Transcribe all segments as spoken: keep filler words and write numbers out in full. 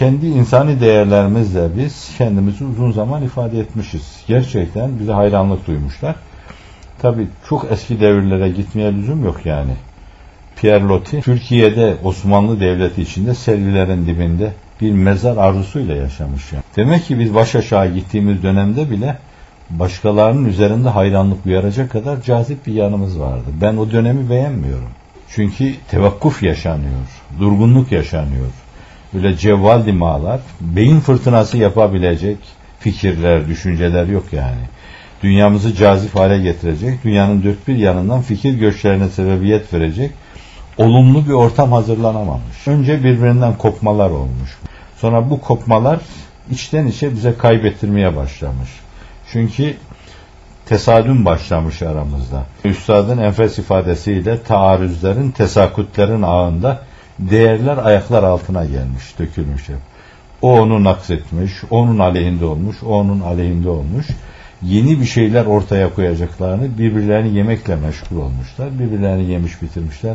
kendi insani değerlerimizle biz kendimizi uzun zaman ifade etmişiz. Gerçekten bize hayranlık duymuşlar. Tabii çok eski devirlere gitmeye lüzum yok yani. Pierre Loti, Türkiye'de Osmanlı Devleti içinde selvilerin dibinde bir mezar arzusuyla yaşamış yani. Demek ki biz baş aşağı gittiğimiz dönemde bile başkalarının üzerinde hayranlık uyaracak kadar cazip bir yanımız vardı. Ben o dönemi beğenmiyorum. Çünkü tevakkuf yaşanıyor, durgunluk yaşanıyor. Böyle cevval dimağlar, beyin fırtınası yapabilecek fikirler, düşünceler yok yani. Dünyamızı cazip hale getirecek, dünyanın dört bir yanından fikir göçlerine sebebiyet verecek olumlu bir ortam hazırlanamamış. Önce birbirinden kopmalar olmuş. Sonra bu kopmalar içten içe bize kaybettirmeye başlamış. Çünkü tesadüm başlamış aramızda. Üstadın enfes ifadesiyle taarruzların, tesakutların ağında değerler ayaklar altına gelmiş, dökülmüş hep. O onu naksetmiş, onun aleyhinde olmuş, onun aleyhinde olmuş. Yeni bir şeyler ortaya koyacaklarını birbirlerini yemekle meşgul olmuşlar. Birbirlerini yemiş bitirmişler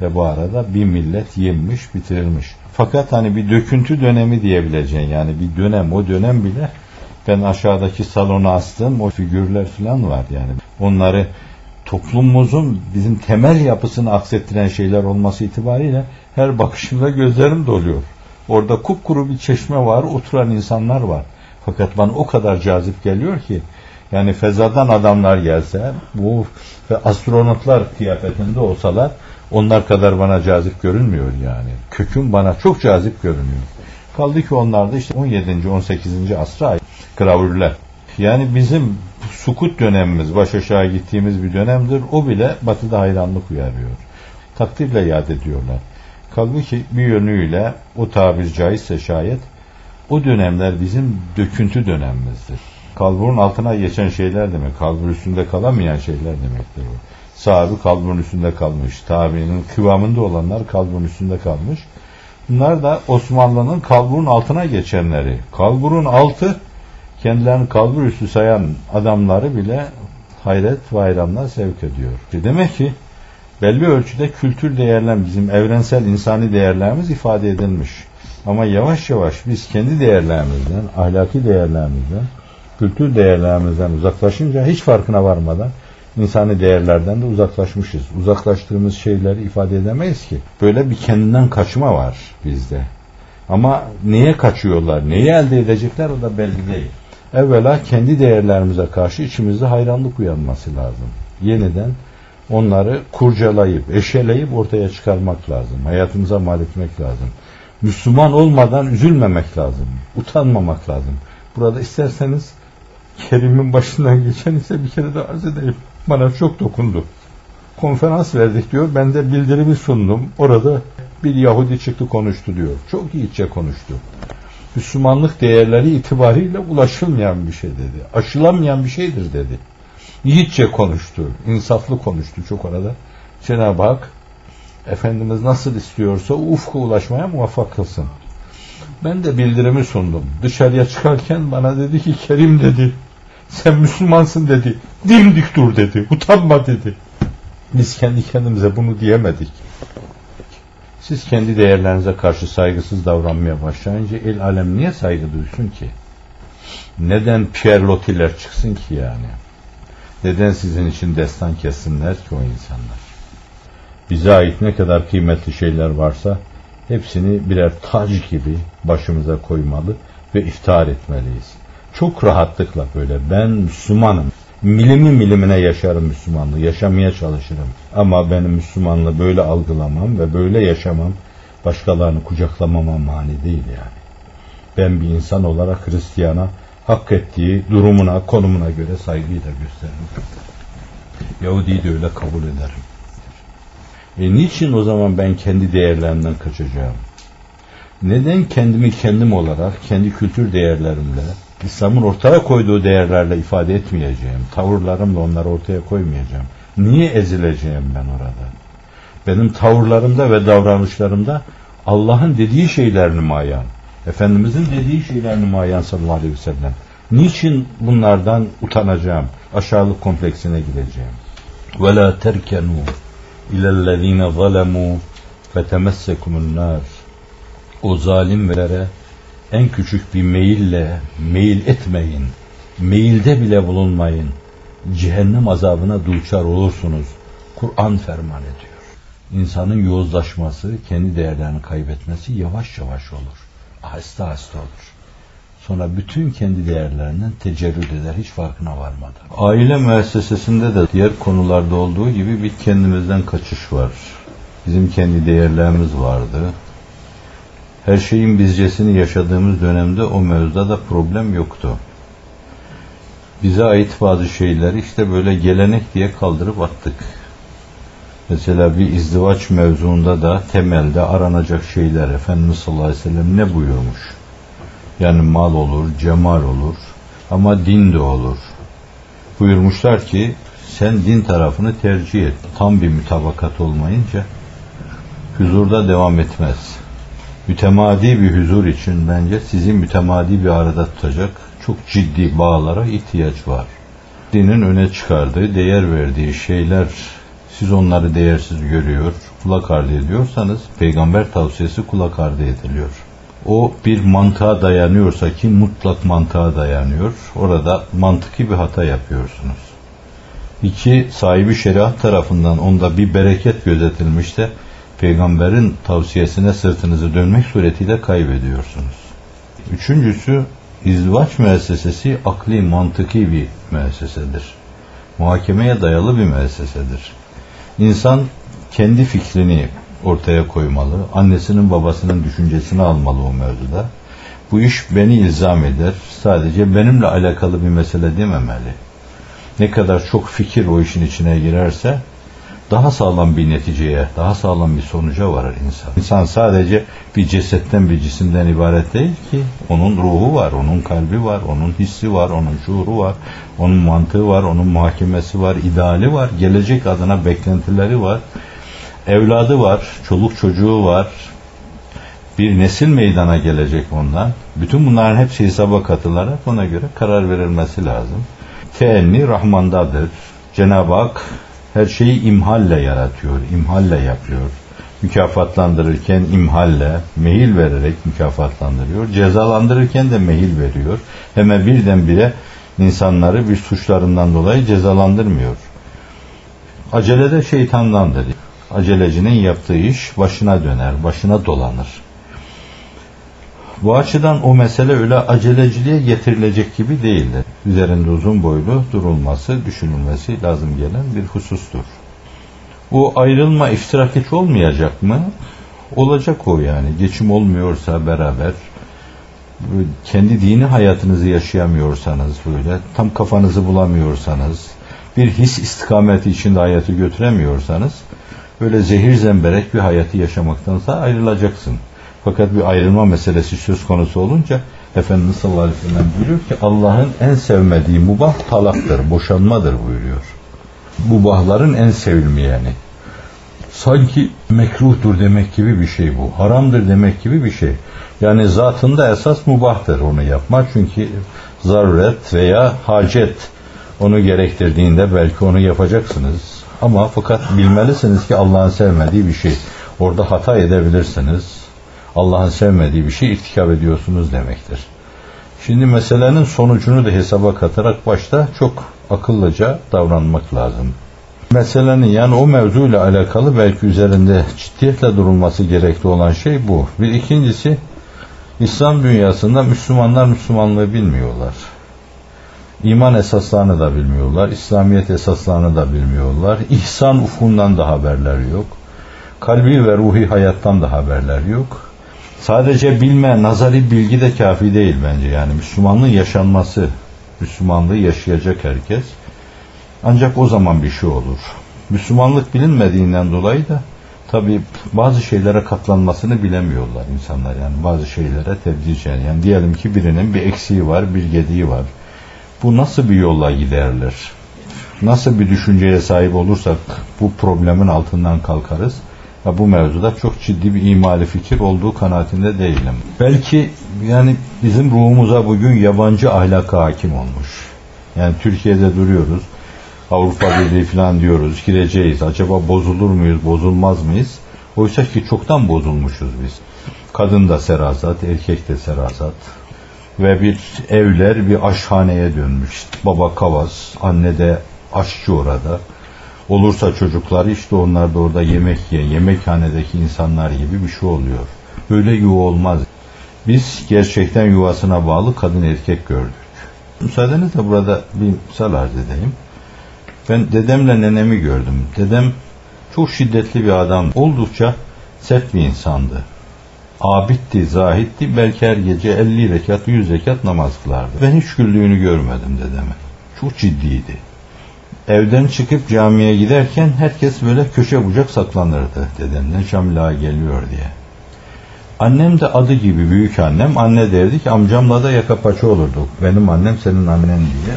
ve bu arada bir millet yemiş bitirilmiş. Fakat hani bir döküntü dönemi diyebileceğin yani bir dönem, o dönem bile ben aşağıdaki salona astığım o figürler falan var yani. Onları toplumumuzun bizim temel yapısını aksettiren şeyler olması itibariyle her bakışımda gözlerim doluyor. Orada kupkuru bir çeşme var, oturan insanlar var. Fakat bana o kadar cazip geliyor ki yani fezadan adamlar gelse, bu astronotlar kıyafetinde olsalar onlar kadar bana cazip görünmüyor yani. Köküm bana çok cazip görünüyor. Kaldı ki onlarda işte on yedinci on sekizinci asra ait gravürler. Yani bizim sukut dönemimiz, baş aşağı gittiğimiz bir dönemdir. O bile Batı'da hayranlık uyarıyor. Takdirle yad ediyorlar. Kaldı ki bir yönüyle o tabir caizse şayet o dönemler bizim döküntü dönemimizdir. Kalburun altına geçen şeyler demek, kalbur üstünde kalamayan şeyler demektir o. Sahibi kalburun üstünde kalmış, tabiinin kıvamında olanlar kalburun üstünde kalmış. Bunlar da Osmanlı'nın kalburun altına geçenleri. Kalburun altı, kendilerini kalbur üstü sayan adamları bile hayret ve hayranlığa sevk ediyor. Demek ki belli ölçüde kültür değerler, bizim evrensel insani değerlerimiz ifade edilmiş. Ama yavaş yavaş biz kendi değerlerimizden, ahlaki değerlerimizden, kültür değerlerimizden uzaklaşınca hiç farkına varmadan insani değerlerden de uzaklaşmışız. Uzaklaştığımız şeyleri ifade edemeyiz ki. Böyle bir kendinden kaçma var bizde. Ama neye kaçıyorlar, neyi elde edecekler o da belli değil. Evvela kendi değerlerimize karşı içimizde hayranlık uyanması lazım. Yeniden onları kurcalayıp, eşeleyip ortaya çıkarmak lazım. Hayatımıza mal etmek lazım. Müslüman olmadan üzülmemek lazım. Utanmamak lazım. Burada isterseniz Kerim'in başından geçen ise bir kere de arz edeyim. Bana çok dokundu. Konferans verdik diyor. Ben de bildirimi sundum. Orada bir Yahudi çıktı konuştu diyor. Çok yiğitçe konuştu. Müslümanlık değerleri itibariyle ulaşılmayan bir şey dedi. Aşılamayan bir şeydir dedi. Yiğitçe konuştu. İnsaflı konuştu çok arada. Cenab-ı Hak Efendimiz nasıl istiyorsa ufka ulaşmaya muvaffak kılsın. Ben de bildirimi sundum. Dışarıya çıkarken bana dedi ki Kerim dedi, sen Müslümansın dedi, dimdik dur dedi, utanma dedi. Biz kendi kendimize bunu diyemedik. Siz kendi değerlerinize karşı saygısız davranmaya başlayınca el alem niye saygı duysun ki? Neden Pierre Loti'ler çıksın ki yani? Neden sizin için destan kessinler ki o insanlar? Bize ait ne kadar kıymetli şeyler varsa hepsini birer tac gibi başımıza koymalı ve iftihar etmeliyiz. Çok rahatlıkla böyle ben Müslümanım, milimi milimine yaşarım Müslümanlığı, yaşamaya çalışırım. Ama benim Müslümanlığı böyle algılamam ve böyle yaşamam, başkalarını kucaklamama mani değil yani. Ben bir insan olarak Hristiyan'a hak ettiği durumuna, konumuna göre saygıyı da gösteririm. Yahudi'yi de öyle kabul ederim. E niçin o zaman ben kendi değerlerimden kaçacağım? Neden kendimi kendim olarak, kendi kültür değerlerimle, İslam'ın ortaya koyduğu değerlerle ifade etmeyeceğim, tavırlarımla onları ortaya koymayacağım? Niye ezileceğim ben orada? Benim tavırlarımda ve davranışlarımda Allah'ın dediği şeyler nümayan, Efendimiz'in dediği şeyler nümayan sallallahu aleyhi ve sellem. Niçin bunlardan utanacağım, aşağılık kompleksine gideceğim? وَلَا تَرْكَنُوا اِلَى الَّذ۪ينَ ظَلَمُوا فَتَمَسَّكُمُ النَّارِ O zalimlere en küçük bir meyille meyil etmeyin, meyilde bile bulunmayın, cehennem azabına duçar olursunuz. Kur'an ferman ediyor. İnsanın yozlaşması, kendi değerlerini kaybetmesi yavaş yavaş olur. Aheste aheste olur. Sonra bütün kendi değerlerinden tecerrüt eder, hiç farkına varmadan. Aile müessesesinde de diğer konularda olduğu gibi bir kendimizden kaçış var. Bizim kendi değerlerimiz vardı. Her şeyin bizcesini yaşadığımız dönemde o mevzuda da problem yoktu. Bize ait bazı şeyleri işte böyle gelenek diye kaldırıp attık. Mesela bir izdivaç mevzuunda da temelde aranacak şeyler Efendimiz sallallahu aleyhi ve sellem ne buyurmuş? Yani mal olur, cemal olur ama din de olur. Buyurmuşlar ki sen din tarafını tercih et. Tam bir mutabakat olmayınca huzurda devam etmez. Mütemadi bir huzur için bence sizi mütemadi bir arada tutacak çok ciddi bağlara ihtiyaç var. Dinin öne çıkardığı, değer verdiği şeyler, siz onları değersiz görüyor, kulak ardı ediyorsanız peygamber tavsiyesi kulak ardı ediliyor. O bir mantığa dayanıyorsa ki mutlak mantığa dayanıyor, orada mantıki bir hata yapıyorsunuz. İki, sahibi şeriat tarafından onda bir bereket gözetilmiş de peygamberin tavsiyesine sırtınızı dönmek suretiyle kaybediyorsunuz. Üçüncüsü, izdivaç müessesesi akli, mantıki bir müessesedir. Muhakemeye dayalı bir müessesedir. İnsan kendi fikrini ortaya koymalı, annesinin babasının düşüncesini almalı o mevzuda. Bu iş beni ilzam eder, sadece benimle alakalı bir mesele dememeli. Ne kadar çok fikir o işin içine girerse daha sağlam bir neticeye, daha sağlam bir sonuca varır insan. İnsan sadece bir cesetten, bir cisimden ibaret değil ki. Onun ruhu var, onun kalbi var, onun hissi var, onun şuuru var, onun mantığı var, onun muhakemesi var, ideali var, gelecek adına beklentileri var, evladı var, çoluk çocuğu var, bir nesil meydana gelecek ondan. Bütün bunların hepsi hesaba katılarak ona göre karar verilmesi lazım. Teenni Rahman'dadır. Cenab-ı Hak her şeyi imhalle yaratıyor, imhalle yapıyor. Mükafatlandırırken imhalle, mehil vererek mükafatlandırıyor. Cezalandırırken de mehil veriyor. Hemen birdenbire insanları bir suçlarından dolayı cezalandırmıyor. Acele de şeytandandır. Acelecinin yaptığı iş başına döner, başına dolanır. Bu açıdan o mesele öyle aceleciliğe getirilecek gibi değildir. Üzerinde uzun boylu durulması, düşünülmesi lazım gelen bir husustur. Bu ayrılma iftirak hiç olmayacak mı? Olacak o yani. Geçim olmuyorsa beraber, kendi dini hayatınızı yaşayamıyorsanız böyle, tam kafanızı bulamıyorsanız, bir his istikameti içinde hayatı götüremiyorsanız, böyle zehir zemberek bir hayatı yaşamaktansa ayrılacaksın. Fakat bir ayrılma meselesi söz konusu olunca Efendimiz sallallahu aleyhi ve sellem buyuruyor ki Allah'ın en sevmediği mubah talaktır, boşanmadır buyuruyor. Mubahların en sevilmeyeni. Sanki mekruhtur demek gibi bir şey bu. Haramdır demek gibi bir şey. Yani zatında esas mubahtır onu yapmak. Çünkü zaruret veya hacet onu gerektirdiğinde belki onu yapacaksınız. Ama fakat bilmelisiniz ki Allah'ın sevmediği bir şey. Orada hata edebilirsiniz. Allah'ın sevmediği bir şey irtikap ediyorsunuz demektir. Şimdi meselenin sonucunu da hesaba katarak başta çok akıllıca davranmak lazım. Meselenin yani o mevzuyla alakalı belki üzerinde ciddiyetle durulması gerekli olan şey bu. Bir ikincisi, İslam dünyasında Müslümanlar Müslümanlığı bilmiyorlar. İman esaslarını da bilmiyorlar, İslamiyet esaslarını da bilmiyorlar, ihsan ufkundan da haberleri yok, kalbi ve ruhi hayattan da haberleri yok. Sadece bilme, nazari bilgi de kafi değil bence yani. Müslümanlığın yaşanması, Müslümanlığı yaşayacak herkes. Ancak o zaman bir şey olur. Müslümanlık bilinmediğinden dolayı da tabii bazı şeylere katlanmasını bilemiyorlar insanlar yani bazı şeylere tebdicen. Yani diyelim ki birinin bir eksiği var, bir gediği var. Bu nasıl bir yolla giderler? Nasıl bir düşünceye sahip olursak bu problemin altından kalkarız? Ya bu mevzuda çok ciddi bir imali fikir olduğu kanaatinde değilim. Belki yani bizim ruhumuza bugün yabancı ahlaka hakim olmuş. Yani Türkiye'de duruyoruz, Avrupa Birliği falan diyoruz, gireceğiz. Acaba bozulur muyuz, bozulmaz mıyız? Oysa ki çoktan bozulmuşuz biz. Kadın da serasat, erkek de serasat. Ve bir evler bir aşhaneye dönmüş. Baba kavas, anne de aşçı orada. Olursa çocuklar işte onlar da orada yemek ye, yemekhanedeki insanlar gibi bir şey oluyor. Böyle yuva olmaz. Biz gerçekten yuvasına bağlı kadın erkek gördük. Müsaadenizle burada bir misal arz edeyim. Ben dedemle nenemi gördüm. Dedem çok şiddetli bir adam. Oldukça sert bir insandı. Abitti, zahitti. Belki her gece elli rekat, yüz rekat namaz kılardı. Ben hiç güldüğünü görmedim dedeme. Çok ciddiydi. Evden çıkıp camiye giderken herkes böyle köşe bucak saklanırdı dedemden Şamil Ağa geliyor diye. Annem de adı gibi büyük annem. Anne derdik, amcamla da yaka paça olurduk. Benim annem senin annen diye.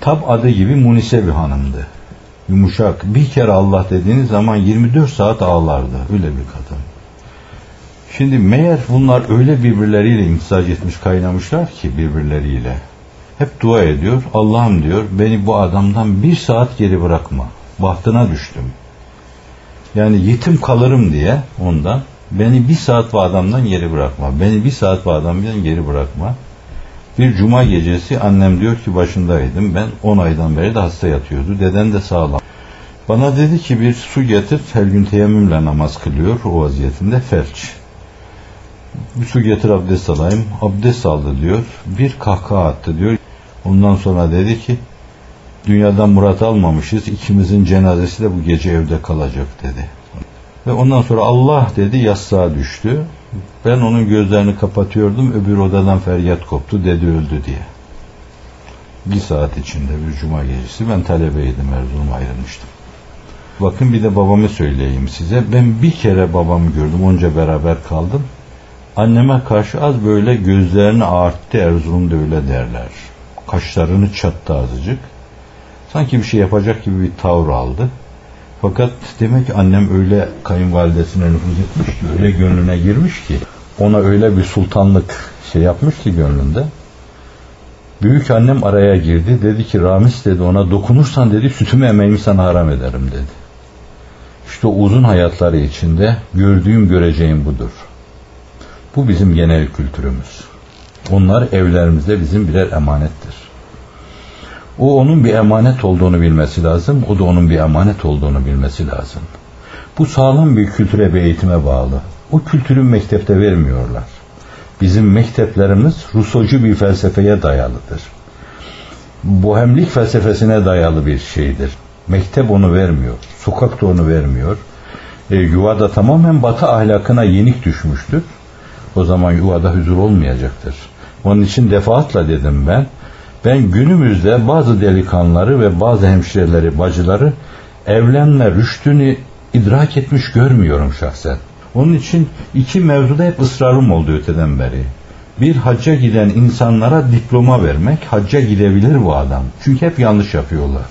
Tab adı gibi Munise bir hanımdı. Yumuşak. Bir kere Allah dediğiniz zaman yirmi dört saat ağlardı. Öyle bir kadın. Şimdi meğer bunlar öyle birbirleriyle imtisac etmiş, kaynamışlar ki birbirleriyle. Hep dua ediyor. Allah'ım diyor, beni bu adamdan bir saat geri bırakma. Bahtına düştüm. Yani yetim kalırım diye ondan. Beni bir saat bu adamdan geri bırakma. Beni bir saat bu adamdan geri bırakma. Bir cuma gecesi annem diyor ki başındaydım. Ben on aydan beri de hasta yatıyordu. Dedem de sağlam. Bana dedi ki bir su getir. Her gün teyemmümle namaz kılıyor. O vaziyetinde felç. Bir su getir abdest alayım. Abdest aldı diyor. Bir kahkaha attı diyor. Ondan sonra dedi ki dünyadan murat almamışız. İkimizin cenazesi de bu gece evde kalacak dedi. Ve ondan sonra Allah dedi yastığa düştü. Ben onun gözlerini kapatıyordum. Öbür odadan feryat koptu. Dedi öldü diye. Bir saat içinde bir cuma gecesi. Ben talebeydim. Erzurum'a ayrılmıştım. Bakın bir de babamı söyleyeyim size. Ben bir kere babamı gördüm. Onca beraber kaldım. Anneme karşı az böyle gözlerini ağarttı. Erzurum'da öyle derler. Kaşlarını çattı azıcık. Sanki bir şey yapacak gibi bir tavır aldı. Fakat demek ki annem öyle kayınvalidesine nüfuz etmiş ki, öyle gönlüne girmiş ki, ona öyle bir sultanlık şey yapmış ki gönlünde. Büyük annem araya girdi. Dedi ki Ramiz dedi ona dokunursan dedi sütümü emeğimi sana haram ederim dedi. İşte uzun hayatları içinde gördüğüm göreceğim budur. Bu bizim genel kültürümüz. Onlar evlerimizde bizim birer emanettir. O onun bir emanet olduğunu bilmesi lazım. O da onun bir emanet olduğunu bilmesi lazım. Bu sağlam bir kültüre ve eğitime bağlı. O kültürü mektepte vermiyorlar. Bizim mekteplerimiz Rusocu bir felsefeye dayalıdır. Bohemlik felsefesine dayalı bir şeydir. Mektep onu vermiyor. Sokak da onu vermiyor. E, yuvada tamamen Batı ahlakına yenik düşmüştür. O zaman yuvada huzur olmayacaktır. Onun için defaatle dedim ben. Ben günümüzde bazı delikanlıları ve bazı hemşireleri, bacıları evlenme rüştünü idrak etmiş görmüyorum şahsen. Onun için iki mevzuda hep ısrarım oldu öteden beri. Bir, hacca giden insanlara diploma vermek, hacca gidebilir bu adam. Çünkü hep yanlış yapıyorlar.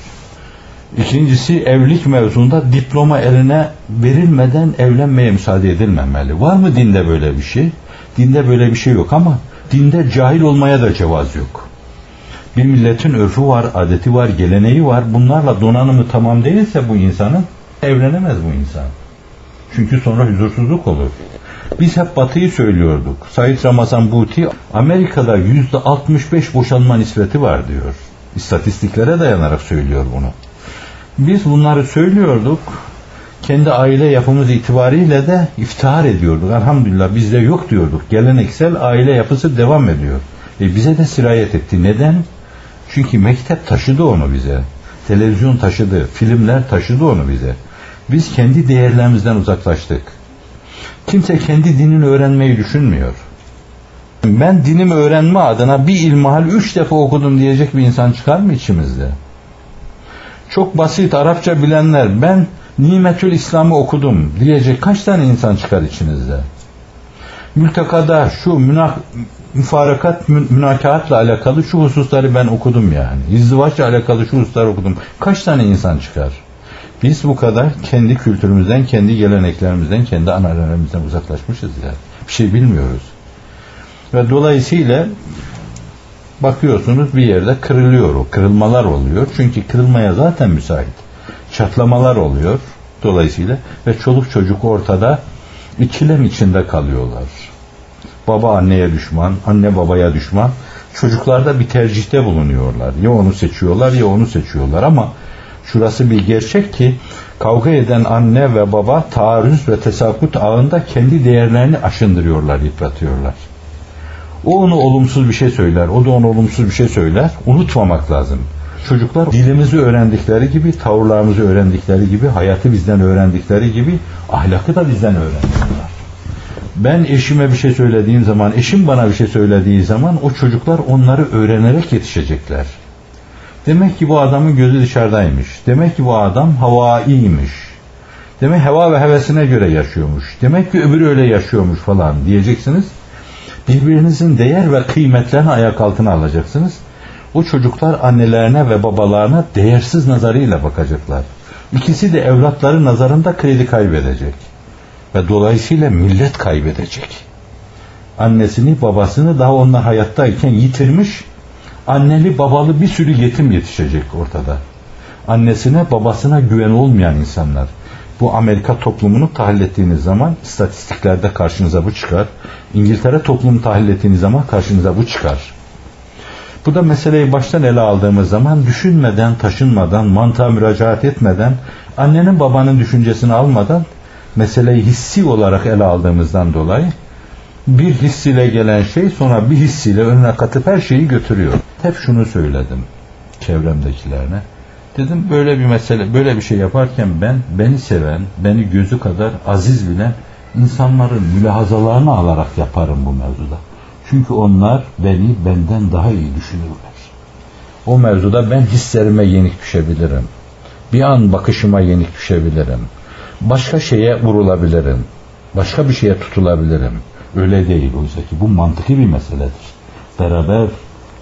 İkincisi, evlilik mevzunda diploma eline verilmeden evlenmeye müsaade edilmemeli. Var mı dinde böyle bir şey? Dinde böyle bir şey yok ama dinde cahil olmaya da cevaz yok. Bir milletin örfü var, adeti var, geleneği var. Bunlarla donanımı tamam değilse bu insanın, evlenemez bu insan. Çünkü sonra huzursuzluk olur. Biz hep Batı'yı söylüyorduk. Said Ramazan Buti, Amerika'da yüzde altmış beş boşanma nispeti var diyor. İstatistiklere dayanarak söylüyor bunu. Biz bunları söylüyorduk. Kendi aile yapımız itibariyle de iftihar ediyorduk. Elhamdülillah bizde yok diyorduk. Geleneksel aile yapısı devam ediyor. E bize de sirayet etti. Neden? Çünkü mektep taşıdı onu bize. Televizyon taşıdı, filmler taşıdı onu bize. Biz kendi değerlerimizden uzaklaştık. Kimse kendi dinini öğrenmeyi düşünmüyor. Ben dinimi öğrenme adına bir ilmihal üç defa okudum diyecek bir insan çıkar mı içimizde? Çok basit Arapça bilenler ben Nimetül İslam'ı okudum diyecek kaç tane insan çıkar içinizde? Mültekada şu münak müfarakat, münakaatla alakalı şu hususları ben okudum yani. İzdivaçla alakalı şu hususları okudum. Kaç tane insan çıkar? Biz bu kadar kendi kültürümüzden, kendi geleneklerimizden, kendi analarımızdan uzaklaşmışız yani. Bir şey bilmiyoruz. Ve dolayısıyla bakıyorsunuz bir yerde kırılıyor o. Kırılmalar oluyor. Çünkü kırılmaya zaten müsait. Çatlamalar oluyor. dolayısıyla ve çoluk çocuk ortada ikilem içinde kalıyorlar. Baba anneye düşman, anne babaya düşman. Çocuklar da bir tercihte bulunuyorlar. Ya onu seçiyorlar ya onu seçiyorlar ama şurası bir gerçek ki kavga eden anne ve baba taarruz ve tesakkut ağında kendi değerlerini aşındırıyorlar, yıpratıyorlar. O onu olumsuz bir şey söyler, o da onu olumsuz bir şey söyler. Unutmamak lazım. Çocuklar dilimizi öğrendikleri gibi, tavırlarımızı öğrendikleri gibi, hayatı bizden öğrendikleri gibi, ahlakı da bizden öğrenirler. Ben eşime bir şey söylediğim zaman, eşim bana bir şey söylediği zaman o çocuklar onları öğrenerek yetişecekler. Demek ki bu adamın gözü dışarıdaymış. Demek ki bu adam havaiymiş. Demek heva ve hevesine göre yaşıyormuş. Demek ki öbürü öyle yaşıyormuş falan diyeceksiniz. Birbirinizin değer ve kıymetlerini ayak altına alacaksınız. O çocuklar annelerine ve babalarına değersiz nazarıyla bakacaklar. İkisi de evlatları nazarında kredi kaybedecek. Ve dolayısıyla millet kaybedecek. Annesini, babasını daha onlar hayattayken yitirmiş, anneli babalı bir sürü yetim yetişecek ortada. Annesine, babasına güven olmayan insanlar. Bu Amerika toplumunu tahlil ettiğiniz zaman istatistiklerde karşınıza bu çıkar. İngiltere toplumunu tahlil ettiğiniz zaman karşınıza bu çıkar. Bu da meseleyi baştan ele aldığımız zaman düşünmeden, taşınmadan, mantığa müracaat etmeden, annenin babanın düşüncesini almadan meseleyi hissi olarak ele aldığımızdan dolayı bir hissiyle gelen şey sonra bir hissiyle önüne katıp her şeyi götürüyor. Hep şunu söyledim çevremdekilerine. Dedim böyle bir mesele, böyle bir şey yaparken ben beni seven, beni gözü kadar aziz bilen insanların mülahazalarını alarak yaparım bu mevzuda. Çünkü onlar beni benden daha iyi düşünürler. O mevzuda ben hislerime yenik düşebilirim. Bir an bakışıma yenik düşebilirim. Başka şeye vurulabilirim. Başka bir şeye tutulabilirim. Öyle değil oysa ki bu mantıki bir meseledir. Beraber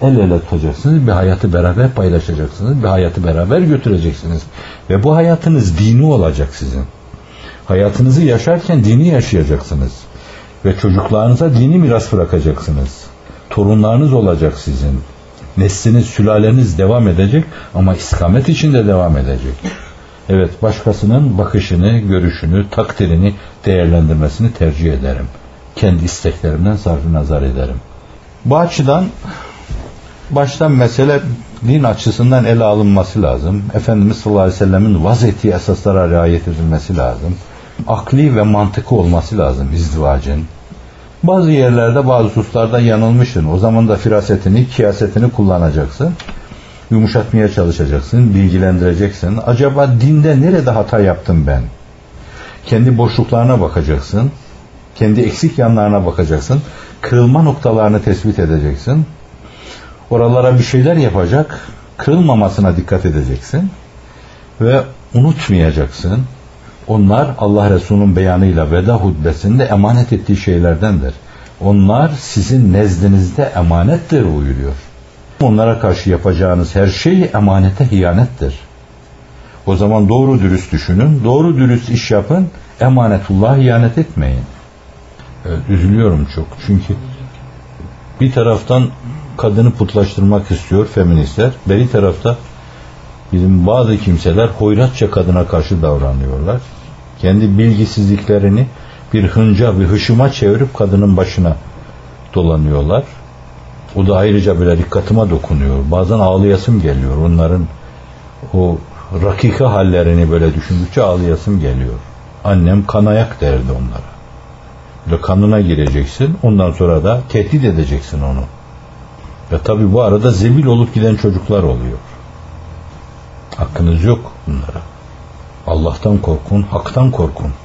el ele tutacaksınız, bir hayatı beraber paylaşacaksınız, bir hayatı beraber götüreceksiniz. Ve bu hayatınız dini olacak sizin. Hayatınızı yaşarken dini yaşayacaksınız. Ve çocuklarınıza dini miras bırakacaksınız. Torunlarınız olacak sizin. Nesliniz, sülaleniz devam edecek ama istikamet içinde devam edecek. Evet, başkasının bakışını, görüşünü, takdirini, değerlendirmesini tercih ederim. Kendi isteklerimden sarf nazar ederim. Bu açıdan baştan mesele din açısından ele alınması lazım. Efendimiz sallallahu aleyhi ve sellemin vaz ettiği esaslara riayet edilmesi lazım. Akli ve mantıklı olması lazım izdivacın. Bazı yerlerde, bazı hususlarda yanılmışsın. O zaman da firasetini, kiyasetini kullanacaksın. Yumuşatmaya çalışacaksın, bilgilendireceksin. Acaba dinde nerede hata yaptım ben? Kendi boşluklarına bakacaksın. Kendi eksik yanlarına bakacaksın. Kırılma noktalarını tespit edeceksin. Oralara bir şeyler yapacak, kırılmamasına dikkat edeceksin. Ve unutmayacaksın. Onlar Allah Resulü'nün beyanıyla veda hutbesinde emanet ettiği şeylerdendir. Onlar sizin nezdinizde emanettir buyuruyor. Onlara karşı yapacağınız her şey emanete hiyanettir. O zaman doğru dürüst düşünün, doğru dürüst iş yapın, emanetullah'a hiyanet etmeyin. Evet, üzülüyorum çok çünkü bir taraftan kadını putlaştırmak istiyor feministler, beri tarafta bizim bazı kimseler hoyratça kadına karşı davranıyorlar. Kendi bilgisizliklerini bir hınca, bir hışıma çevirip kadının başına dolanıyorlar. O da ayrıca böyle dikkatime dokunuyor. Bazen ağlayasım geliyor. Onların o rakika hallerini böyle düşündükçe ağlayasım geliyor. Annem kanayak derdi onlara. Böyle kanına gireceksin. Ondan sonra da tehdit edeceksin onu. Ve tabii bu arada zebil olup giden çocuklar oluyor. Hakkınız yok bunlara. Allah'tan korkun, haktan korkun.